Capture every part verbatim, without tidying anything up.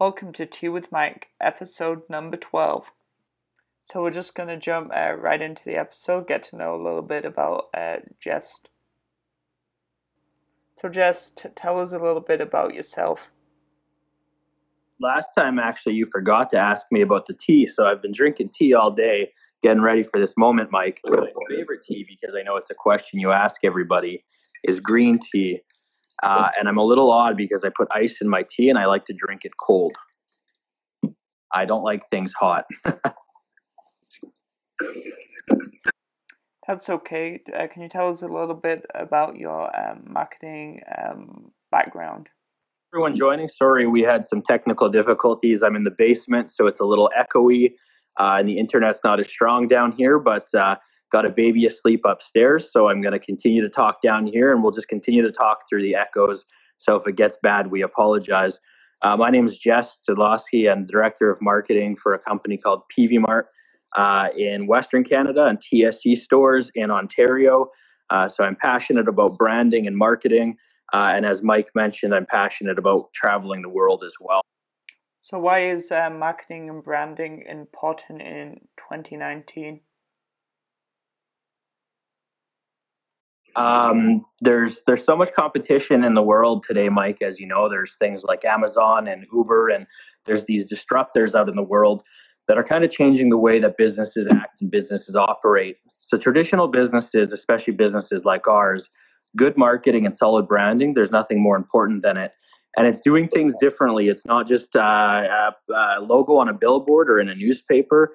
Welcome to Tea with Mike, episode number twelve. So we're just going to jump uh, right into the episode, get to know a little bit about uh, Jess. So Jess, t- tell us a little bit about yourself. Last time, actually, you forgot to ask me about the tea, so I've been drinking tea all day, getting ready for this moment, Mike. My favorite tea, because I know it's a question you ask everybody, is green tea. Uh, and I'm a little odd because I put ice in my tea and I like to drink it cold. I don't like things hot. That's okay. Uh, can you tell us a little bit about your um, marketing um, background? Everyone joining, sorry, we had some technical difficulties. I'm in the basement, so it's a little echoey, uh, and the internet's not as strong down here, but uh, got a baby asleep upstairs, so I'm going to continue to talk down here, and we'll just continue to talk through the echoes. So if it gets bad, we apologize. Uh, my name is Jess Sidlowski. I'm the Director of Marketing for a company called Peavey Mart uh, in Western Canada and T S C Stores in Ontario. Uh, so I'm passionate about branding and marketing, uh, and as Mike mentioned, I'm passionate about traveling the world as well. So why is uh, marketing and branding important in twenty nineteen? Um, there's there's so much competition in the world today, Mike, as you know. There's things like Amazon and Uber, and there's these disruptors out in the world that are kind of changing the way that businesses act and businesses operate. So traditional businesses, especially businesses like ours, good marketing and solid branding, there's nothing more important than it. And it's doing things differently. It's not just uh, a logo on a billboard or in a newspaper.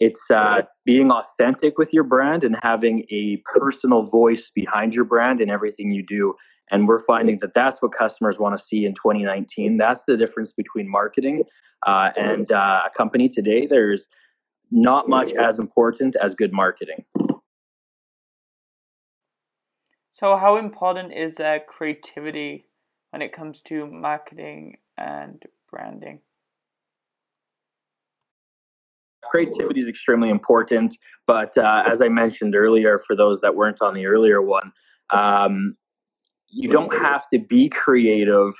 It's uh, being authentic with your brand and having a personal voice behind your brand in everything you do. And we're finding that that's what customers want to see in twenty nineteen. That's the difference between marketing uh, and uh, a company today. There's not much as important as good marketing. So how important is uh, creativity when it comes to marketing and branding? Creativity is extremely important, but uh, as I mentioned earlier, for those that weren't on the earlier one, um, you don't have to be creative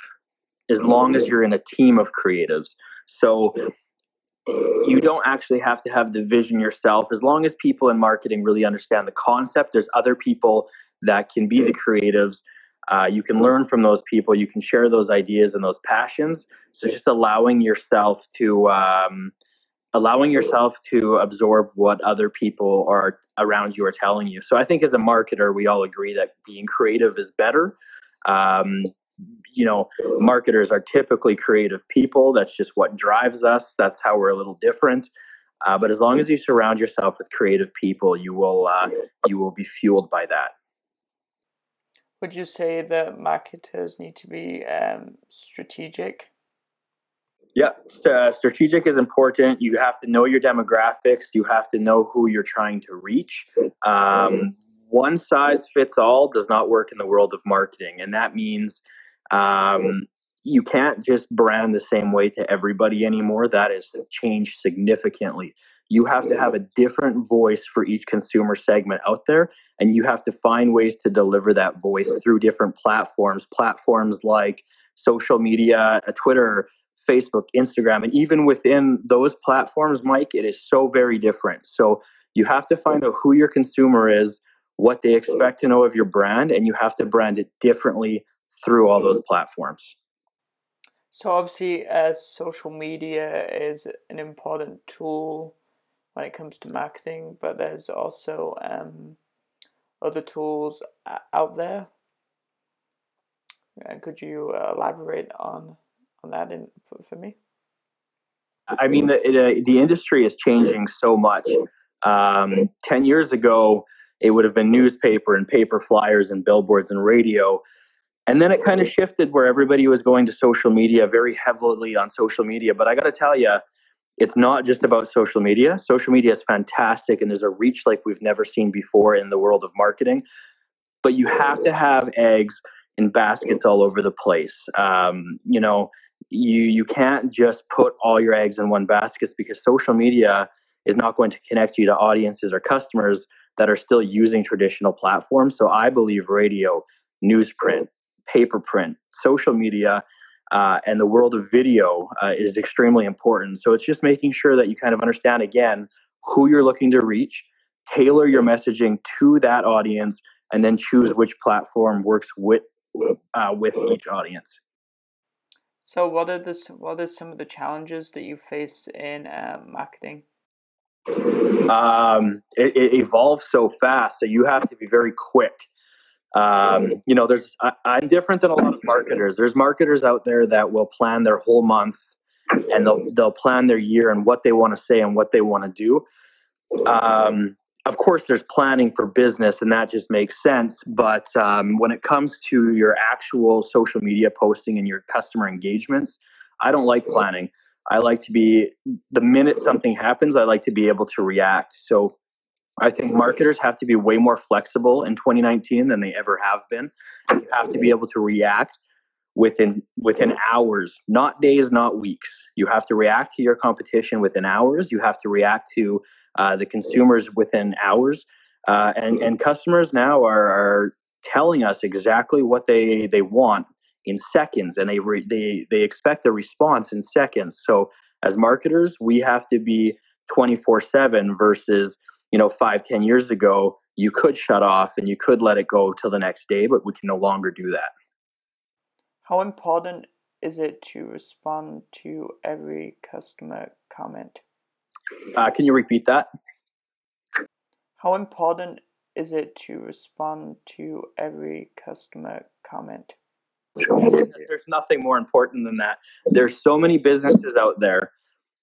as long as you're in a team of creatives. So you don't actually have to have the vision yourself. As long as people in marketing really understand the concept, there's other people that can be the creatives. Uh, you can learn from those people. You can share those ideas and those passions. So just allowing yourself to... Um, allowing yourself to absorb what other people are around you are telling you. So I think as a marketer, we all agree that being creative is better. Um, you know, marketers are typically creative people. That's just what drives us. That's how we're a little different. Uh, but as long as you surround yourself with creative people, you will uh, you will be fueled by that. Would you say that marketers need to be um, strategic? Yeah, uh, strategic is important. You have to know your demographics. You have to know who you're trying to reach. Um, one size fits all does not work in the world of marketing. And that means um, you can't just brand the same way to everybody anymore. That has changed significantly. You have to have a different voice for each consumer segment out there. And you have to find ways to deliver that voice through different platforms, platforms like social media, Twitter, Facebook, Instagram, and even within those platforms, Mike, it is so very different. So you have to find out who your consumer is, what they expect to know of your brand, and you have to brand it differently through all those platforms. So obviously, uh, social media is an important tool when it comes to marketing, but there's also um, other tools out there. Uh, could you uh, elaborate on on that in, for, for me? I mean, the, the the industry is changing so much. Um, ten years ago, it would have been newspaper and paper flyers and billboards and radio. And then it kind of shifted where everybody was going to social media, very heavily on social media. But I got to tell you, it's not just about social media. Social media is fantastic, and there's a reach like we've never seen before in the world of marketing. But you have to have eggs in baskets all over the place. Um, you know, You you can't just put all your eggs in one basket, because social media is not going to connect you to audiences or customers that are still using traditional platforms. So I believe radio, newsprint, paper print, social media, Uh, and the world of video uh, is extremely important. So it's just making sure that you kind of understand, again, who you're looking to reach, tailor your messaging to that audience, and then choose which platform works with uh, with each audience. So what are, this, what are some of the challenges that you face in uh, marketing? Um, it, it evolves so fast, so you have to be very quick. Um, you know, there's, I, I'm different than a lot of marketers. There's marketers out there that will plan their whole month and they'll, they'll plan their year and what they want to say and what they want to do. Um, of course there's planning for business and that just makes sense. But, um, when it comes to your actual social media posting and your customer engagements, I don't like planning. I like to be, the minute something happens, I like to be able to react. So I think marketers have to be way more flexible in twenty nineteen than they ever have been. You have to be able to react within within hours, not days, not weeks. You have to react to your competition within hours. You have to react to uh, the consumers within hours. Uh, and, and customers now are, are telling us exactly what they, they want in seconds, and they, re, they, they expect a response in seconds. So as marketers, we have to be twenty-four seven versus... You know, five, ten years ago, you could shut off and you could let it go till the next day, but we can no longer do that. How important is it to respond to every customer comment? Uh, can you repeat that? How important is it to respond to every customer comment? There's nothing more important than that. There's so many businesses out there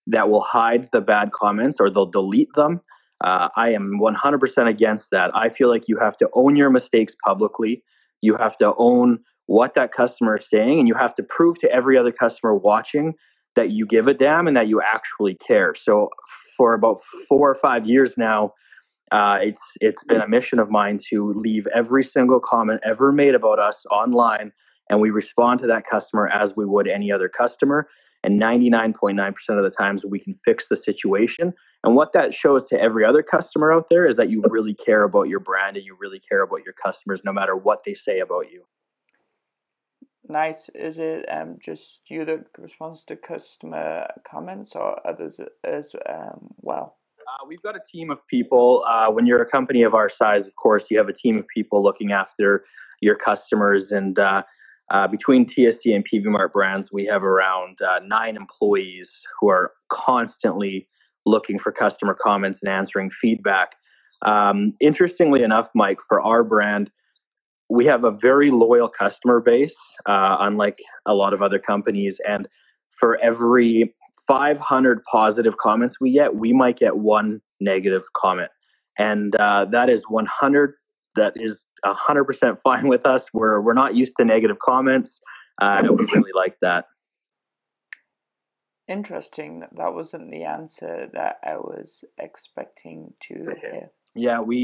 that will hide the bad comments or they'll delete them. Uh, I am one hundred percent against that. I feel like you have to own your mistakes publicly. You have to own what that customer is saying, and you have to prove to every other customer watching that you give a damn and that you actually care. So for about four or five years now, uh, it's it's been a mission of mine to leave every single comment ever made about us online, and we respond to that customer as we would any other customer. And ninety-nine point nine percent of the times we can fix the situation. And what that shows to every other customer out there is that you really care about your brand and you really care about your customers, no matter what they say about you. Nice. Is it um, just you that responds to customer comments or others as um, well? Uh, we've got a team of people. Uh, when you're a company of our size, of course, you have a team of people looking after your customers. And uh, Uh, between T S C and Peavey Mart brands, we have around uh, nine employees who are constantly looking for customer comments and answering feedback. Um, interestingly enough, Mike, for our brand, we have a very loyal customer base, uh, unlike a lot of other companies. And for every five hundred positive comments we get, we might get one negative comment. And uh, that is one hundred percent. That is one hundred percent fine with us. We're we're not used to negative comments. Uh, we really like that. Interesting. That that wasn't the answer that I was expecting to hear. Yeah, we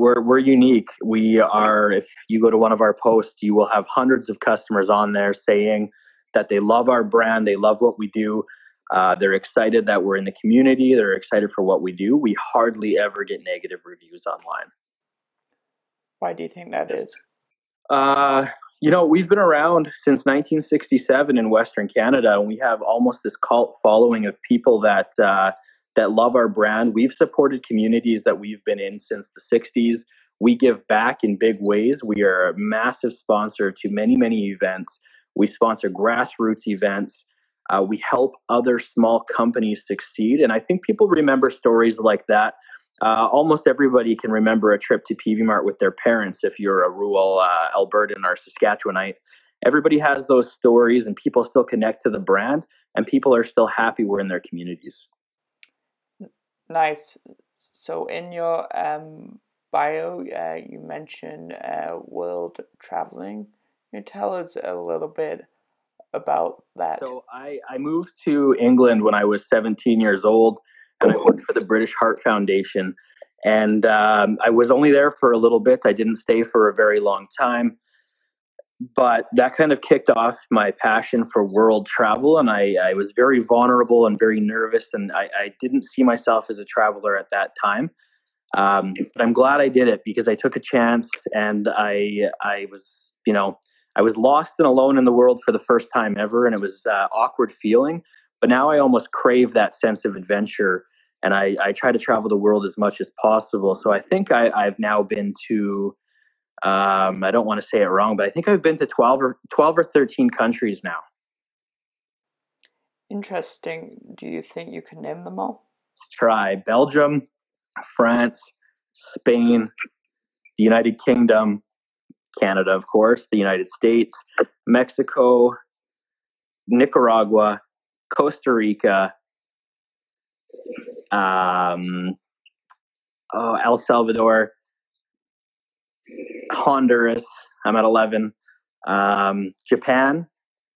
we're we're unique. We are. If you go to one of our posts, you will have hundreds of customers on there saying that they love our brand, they love what we do. Uh, they're excited that we're in the community. They're excited for what we do. We hardly ever get negative reviews online. Why do you think that is? Uh, you know, we've been around since nineteen sixty-seven in Western Canada, and we have almost this cult following of people that uh, that love our brand. We've supported communities that we've been in since the sixties. We give back in big ways. We are a massive sponsor to many, many events. We sponsor grassroots events. Uh, we help other small companies succeed. And I think people remember stories like that. Uh, almost everybody can remember a trip to Peavey Mart with their parents if you're a rural uh, Albertan or Saskatchewanite. Everybody has those stories, and people still connect to the brand, and people are still happy we're in their communities. Nice. So in your um, bio, uh, you mentioned uh, world traveling. Can you tell us a little bit about that? So I, I moved to England when I was seventeen years old. And I worked for the British Heart Foundation, and um, I was only there for a little bit. I didn't stay for a very long time, but that kind of kicked off my passion for world travel, and I, I was very vulnerable and very nervous, and I, I didn't see myself as a traveler at that time. Um, but I'm glad I did it because I took a chance, and I I was, you know, I was lost and alone in the world for the first time ever, and it was uh, awkward feeling. But now I almost crave that sense of adventure, and I, I try to travel the world as much as possible. So I think I, I've now been to, um, I don't want to say it wrong, but I think I've been to twelve or thirteen countries now. Interesting. Do you think you can name them all? Let's try Belgium, France, Spain, the United Kingdom, Canada, of course, the United States, Mexico, Nicaragua, Costa Rica, um, oh, El Salvador, Honduras, I'm at eleven, um, Japan,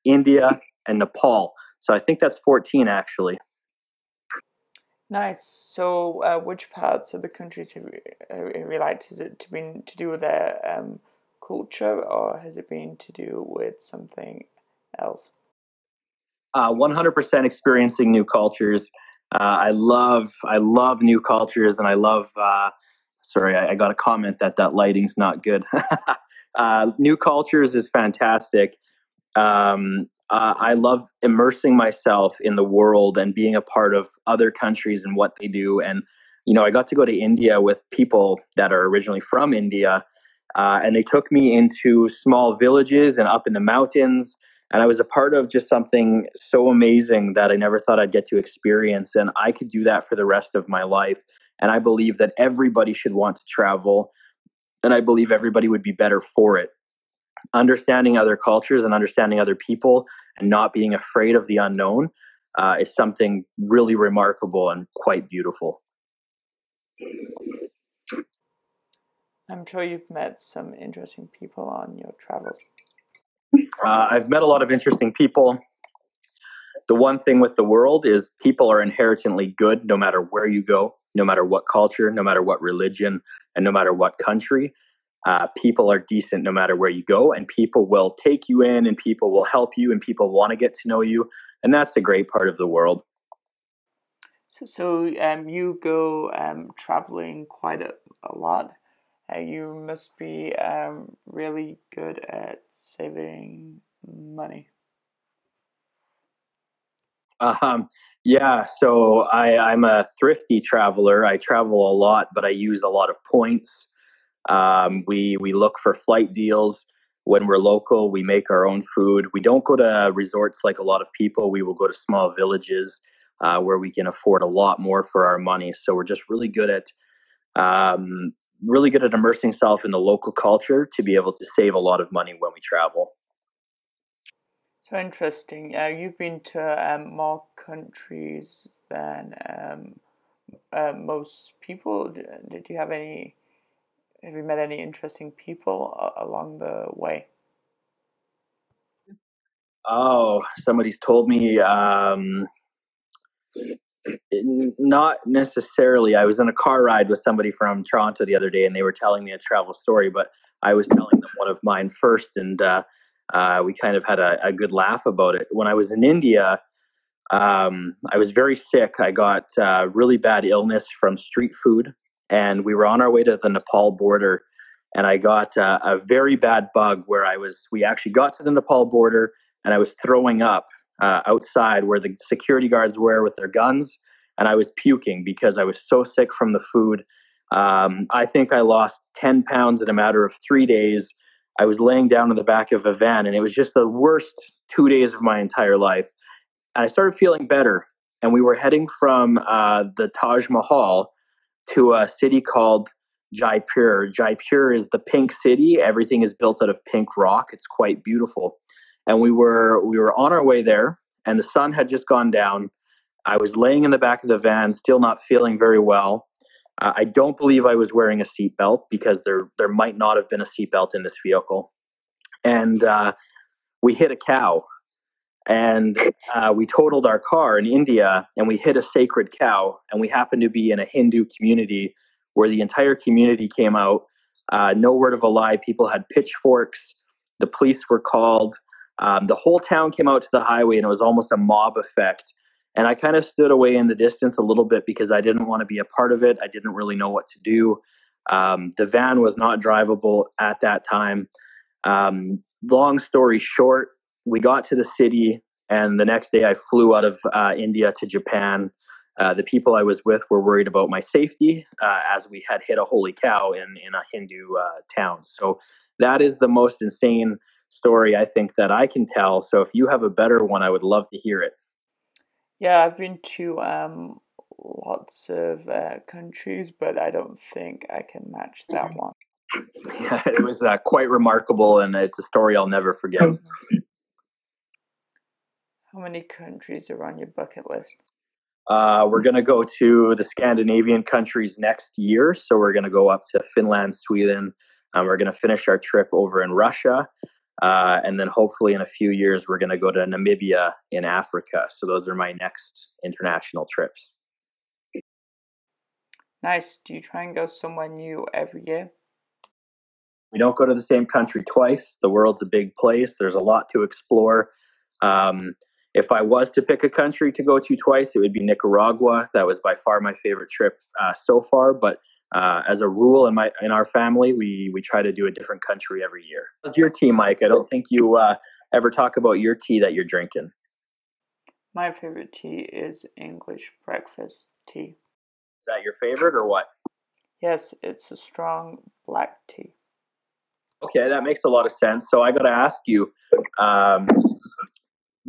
India, and Nepal. So I think that's fourteen, actually. Nice. So uh, which parts of the countries have you realized? Has it been to do with their um, culture, or has it been to do with something else? Uh, one hundred percent experiencing new cultures. Uh, I love, I love new cultures, and I love, uh, sorry, I, I got a comment that that lighting's not good. uh, new cultures is fantastic. Um, uh, I love immersing myself in the world and being a part of other countries and what they do. And, you know, I got to go to India with people that are originally from India, uh, and they took me into small villages and up in the mountains. And I was a part of just something so amazing that I never thought I'd get to experience. And I could do that for the rest of my life. And I believe that everybody should want to travel. And I believe everybody would be better for it. Understanding other cultures and understanding other people and not being afraid of the unknown uh, is something really remarkable and quite beautiful. I'm sure you've met some interesting people on your travels. Uh, I've met a lot of interesting people. The one thing with the world is people are inherently good no matter where you go, no matter what culture, no matter what religion, and no matter what country. Uh, people are decent no matter where you go, and people will take you in, and people will help you, and people want to get to know you. And that's the great part of the world. So, so um, you go um, traveling quite a, a lot. Uh, you must be um, really good at saving money. Um, yeah, so I, I'm a thrifty traveler. I travel a lot, but I use a lot of points. Um, we we look for flight deals. When we're local, we make our own food. We don't go to resorts like a lot of people. We will go to small villages uh, where we can afford a lot more for our money. So we're just really good at... Um, really good at immersing self in the local culture to be able to save a lot of money when we travel. So interesting. Uh, you've been to um, more countries than um, uh, most people. Did you have any, have you met any interesting people a- along the way? Oh, somebody's told me, um, not necessarily. I was in a car ride with somebody from Toronto the other day, and they were telling me a travel story, but I was telling them one of mine first, and uh, uh, we kind of had a, a good laugh about it. When I was in India, um, I was very sick. I got uh, really bad illness from street food, and we were on our way to the Nepal border, and I got uh, a very bad bug where I was, we actually got to the Nepal border, and I was throwing up Uh, outside where the security guards were with their guns, and I was puking because I was so sick from the food. Um, I think I lost ten pounds in a matter of three days. I was laying down in the back of a van, and it was just the worst two days of my entire life. And I started feeling better, and we were heading from uh, the Taj Mahal to a city called Jaipur. Jaipur is the pink city. Everything is built out of pink rock. It's quite beautiful. And we were we were on our way there, and the sun had just gone down. I was laying in the back of the van, still not feeling very well. Uh, I don't believe I was wearing a seatbelt because there there might not have been a seatbelt in this vehicle. And uh, we hit a cow, and uh, we totaled our car in India, and we hit a sacred cow. And we happened to be in a Hindu community where the entire community came out. Uh, no word of a lie. People had pitchforks. The police were called. Um, the whole town came out to the highway, and it was almost a mob effect. And I kind of stood away in the distance a little bit because I didn't want to be a part of it. I didn't really know what to do. Um, the van was not drivable at that time. Um, long story short, we got to the city, and the next day I flew out of uh, India to Japan. Uh, the people I was with were worried about my safety uh, as we had hit a holy cow in, in a Hindu uh, town. So that is the most insane story I think that I can tell. So if you have a better one, I would love to hear it. Yeah, I've been to um, lots of uh, countries, but I don't think I can match that one. Yeah, it was uh, quite remarkable, and it's a story I'll never forget. How many countries are on your bucket list? Uh, we're going to go to the Scandinavian countries next year. So we're going to go up to Finland, Sweden, and we're going to finish our trip over in Russia. Uh, and then hopefully in a few years, we're going to go to Namibia in Africa. So those are my next international trips. Nice. Do you try and go somewhere new every year? We don't go to the same country twice. The world's a big place. There's a lot to explore. Um, If I was to pick a country to go to twice, it would be Nicaragua. That was by far my favorite trip uh, so far. But uh, as a rule in my in our family, we, we try to do a different country every year. How's your tea, Mike? I don't think you uh, ever talk about your tea that you're drinking. My favorite tea is English breakfast tea. Is that your favorite or what? Yes, it's a strong black tea. Okay, that makes a lot of sense. So I got to ask you... Um,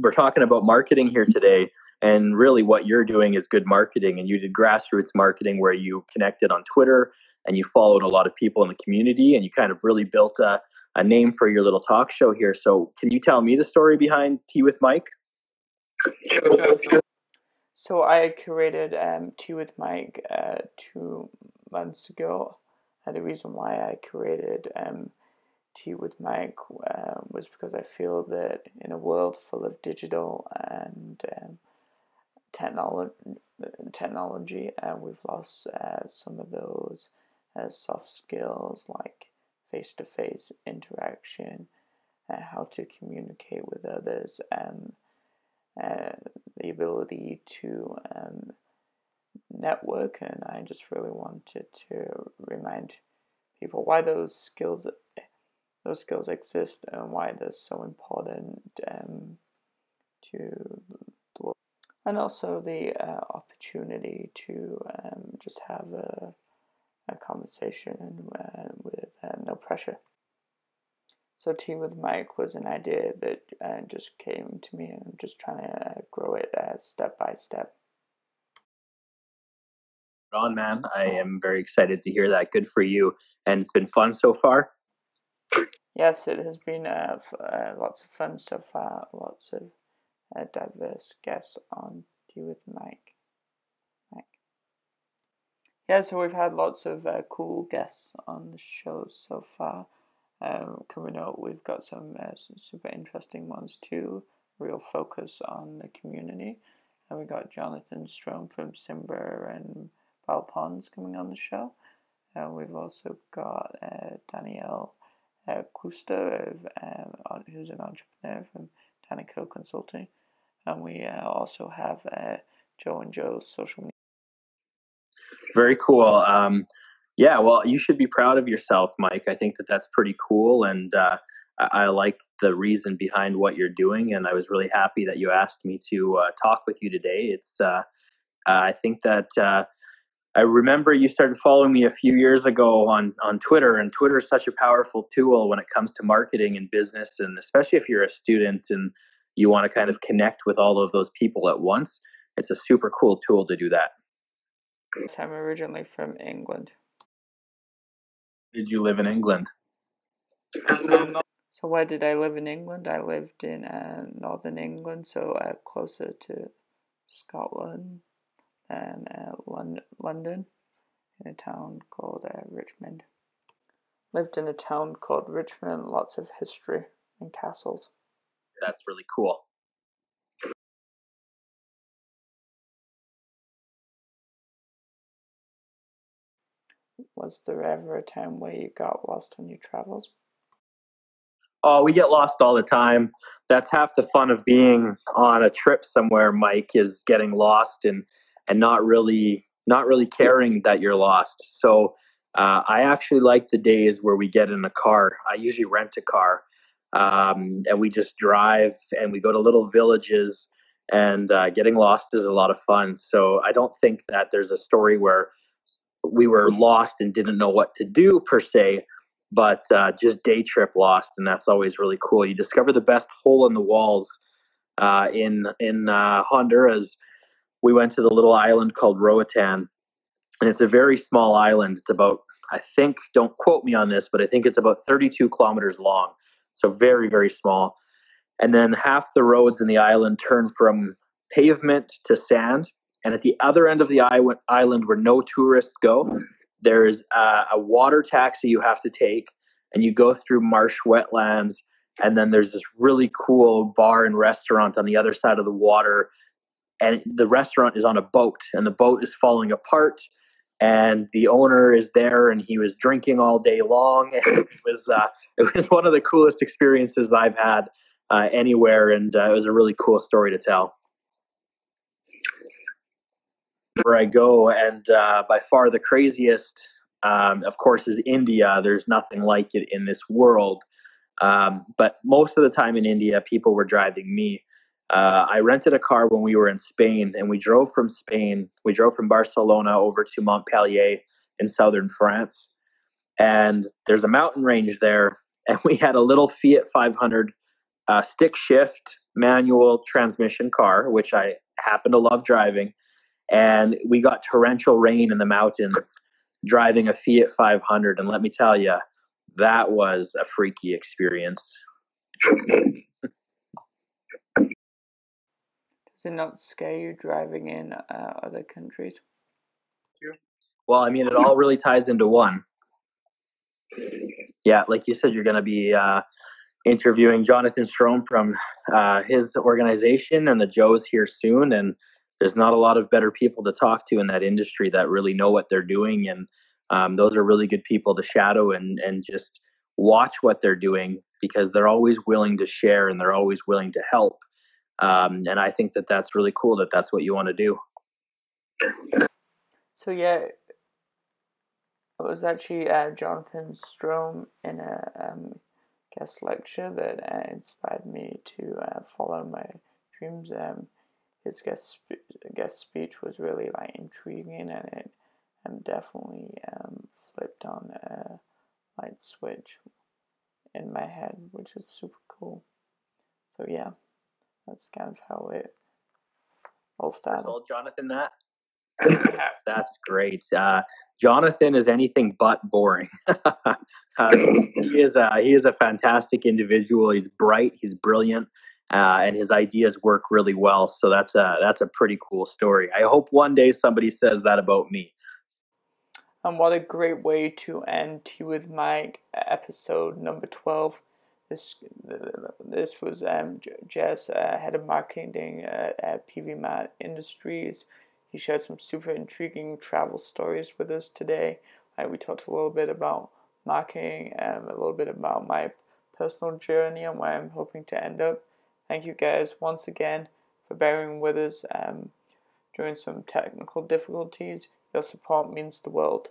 We're talking about marketing here today, and really what you're doing is good marketing, and you did grassroots marketing where you connected on Twitter and you followed a lot of people in the community, and you kind of really built a, a name for your little talk show here. So can you tell me the story behind Tea with Mike? So I curated um, Tea with Mike uh, two months ago, and the reason why I curated um Tea with Mike uh, was because I feel that in a world full of digital and um, technolo- technology, uh, we've lost uh, some of those uh, soft skills like face-to-face interaction, uh, how to communicate with others, and uh, the ability to um, network. And I just really wanted to remind people why those skills Those skills exist and why they're so important um, to the world, and also the uh, opportunity to um, just have a, a conversation uh, with uh, no pressure. So Tea with Mike was an idea that uh, just came to me, and I'm just trying to uh, grow it uh, step by step. On, man, I am very excited to hear that. Good for you, and it's been fun so far. Yes, it has been uh, f- uh, lots of fun so far, lots of uh, diverse guests on Tea with Mike. Mike. Yeah, so we've had lots of uh, cool guests on the show so far. Um, coming up, we've got some, uh, some super interesting ones too, real focus on the community. And we've got Jonathan Strom from Simber and Val Pons coming on the show. And we've also got uh, Danielle Acosta, um, who's an entrepreneur from Tanico Consulting, and we uh, also have uh, Joe and Joe's social media. Very cool. Um, yeah, well, you should be proud of yourself, Mike. I think that that's pretty cool, and uh, I-, I like the reason behind what you're doing, and I was really happy that you asked me to uh, talk with you today. It's, uh, I think that... Uh, I remember you started following me a few years ago on, on Twitter, and Twitter is such a powerful tool when it comes to marketing and business, and especially if you're a student and you want to kind of connect with all of those people at once. It's a super cool tool to do that. I'm originally from England. Did you live in England? So where did I live in England? I lived in uh, northern England, so uh, closer to Scotland. And uh, Lon- London, in a town called uh, Richmond. Lived in a town called Richmond, lots of history and castles. That's really cool. Was there ever a time where you got lost on your travels? Oh, we get lost all the time. That's half the fun of being on a trip somewhere, Mike, is getting lost and And not really, not really caring that you're lost. So Uh, I actually like the days where we get in a car. I usually rent a car, um, and we just drive and we go to little villages, and uh, getting lost is a lot of fun. So I don't think that there's a story where we were lost and didn't know what to do per se, but uh, just day trip lost. And that's always really cool. You discover the best hole in the walls uh, in, in uh, Honduras. We went to the little island called Roatan, and it's a very small island. It's about, I think, don't quote me on this, but I think it's about thirty-two kilometers long. So very, very small. And then half the roads in the island turn from pavement to sand. And at the other end of the island where no tourists go, there's a, a water taxi you have to take, and you go through marsh wetlands. And then there's this really cool bar and restaurant on the other side of the water. And the restaurant is on a boat, and the boat is falling apart. And the owner is there, and he was drinking all day long. And it was uh, it was one of the coolest experiences I've had uh, anywhere, and uh, it was a really cool story to tell. Where I go, and uh, by far the craziest, um, of course, is India. There's nothing like it in this world. Um, but most of the time in India, people were driving me. Uh, I rented a car when we were in Spain, and we drove from Spain. We drove from Barcelona over to Montpellier in southern France. And there's a mountain range there. And we had a little Fiat five hundred uh, stick shift manual transmission car, which I happen to love driving. And we got torrential rain in the mountains driving a Fiat five hundred. And let me tell you, that was a freaky experience. Does it not scare you driving in uh, other countries? Well, I mean, it all really ties into one. Yeah, like you said, you're going to be uh, interviewing Jonathan Strom from uh, his organization, and the Joe's here soon. And there's not a lot of better people to talk to in that industry that really know what they're doing. And um, those are really good people to shadow and, and just watch what they're doing, because they're always willing to share and they're always willing to help. Um, and I think that that's really cool that that's what you want to do. So, yeah, it was actually uh, Jonathan Strom in a um, guest lecture that uh, inspired me to uh, follow my dreams. Um, his guest, sp- guest speech was really like intriguing, and it um, definitely um, flipped on a light switch in my head, which is super cool. So, yeah. That's kind of how it all started. I told Jonathan that. That's great. Uh, Jonathan is anything but boring. uh, he is a he is a fantastic individual. He's bright. He's brilliant, uh, and his ideas work really well. So that's a that's a pretty cool story. I hope one day somebody says that about me. And what a great way to end Tea with Mike, episode number twelve. This this was um, Jess, uh, head of marketing at, at P V M A T Industries. He shared some super intriguing travel stories with us today. Uh, we talked a little bit about marketing and a little bit about my personal journey and where I'm hoping to end up. Thank you guys once again for bearing with us um, during some technical difficulties. Your support means the world.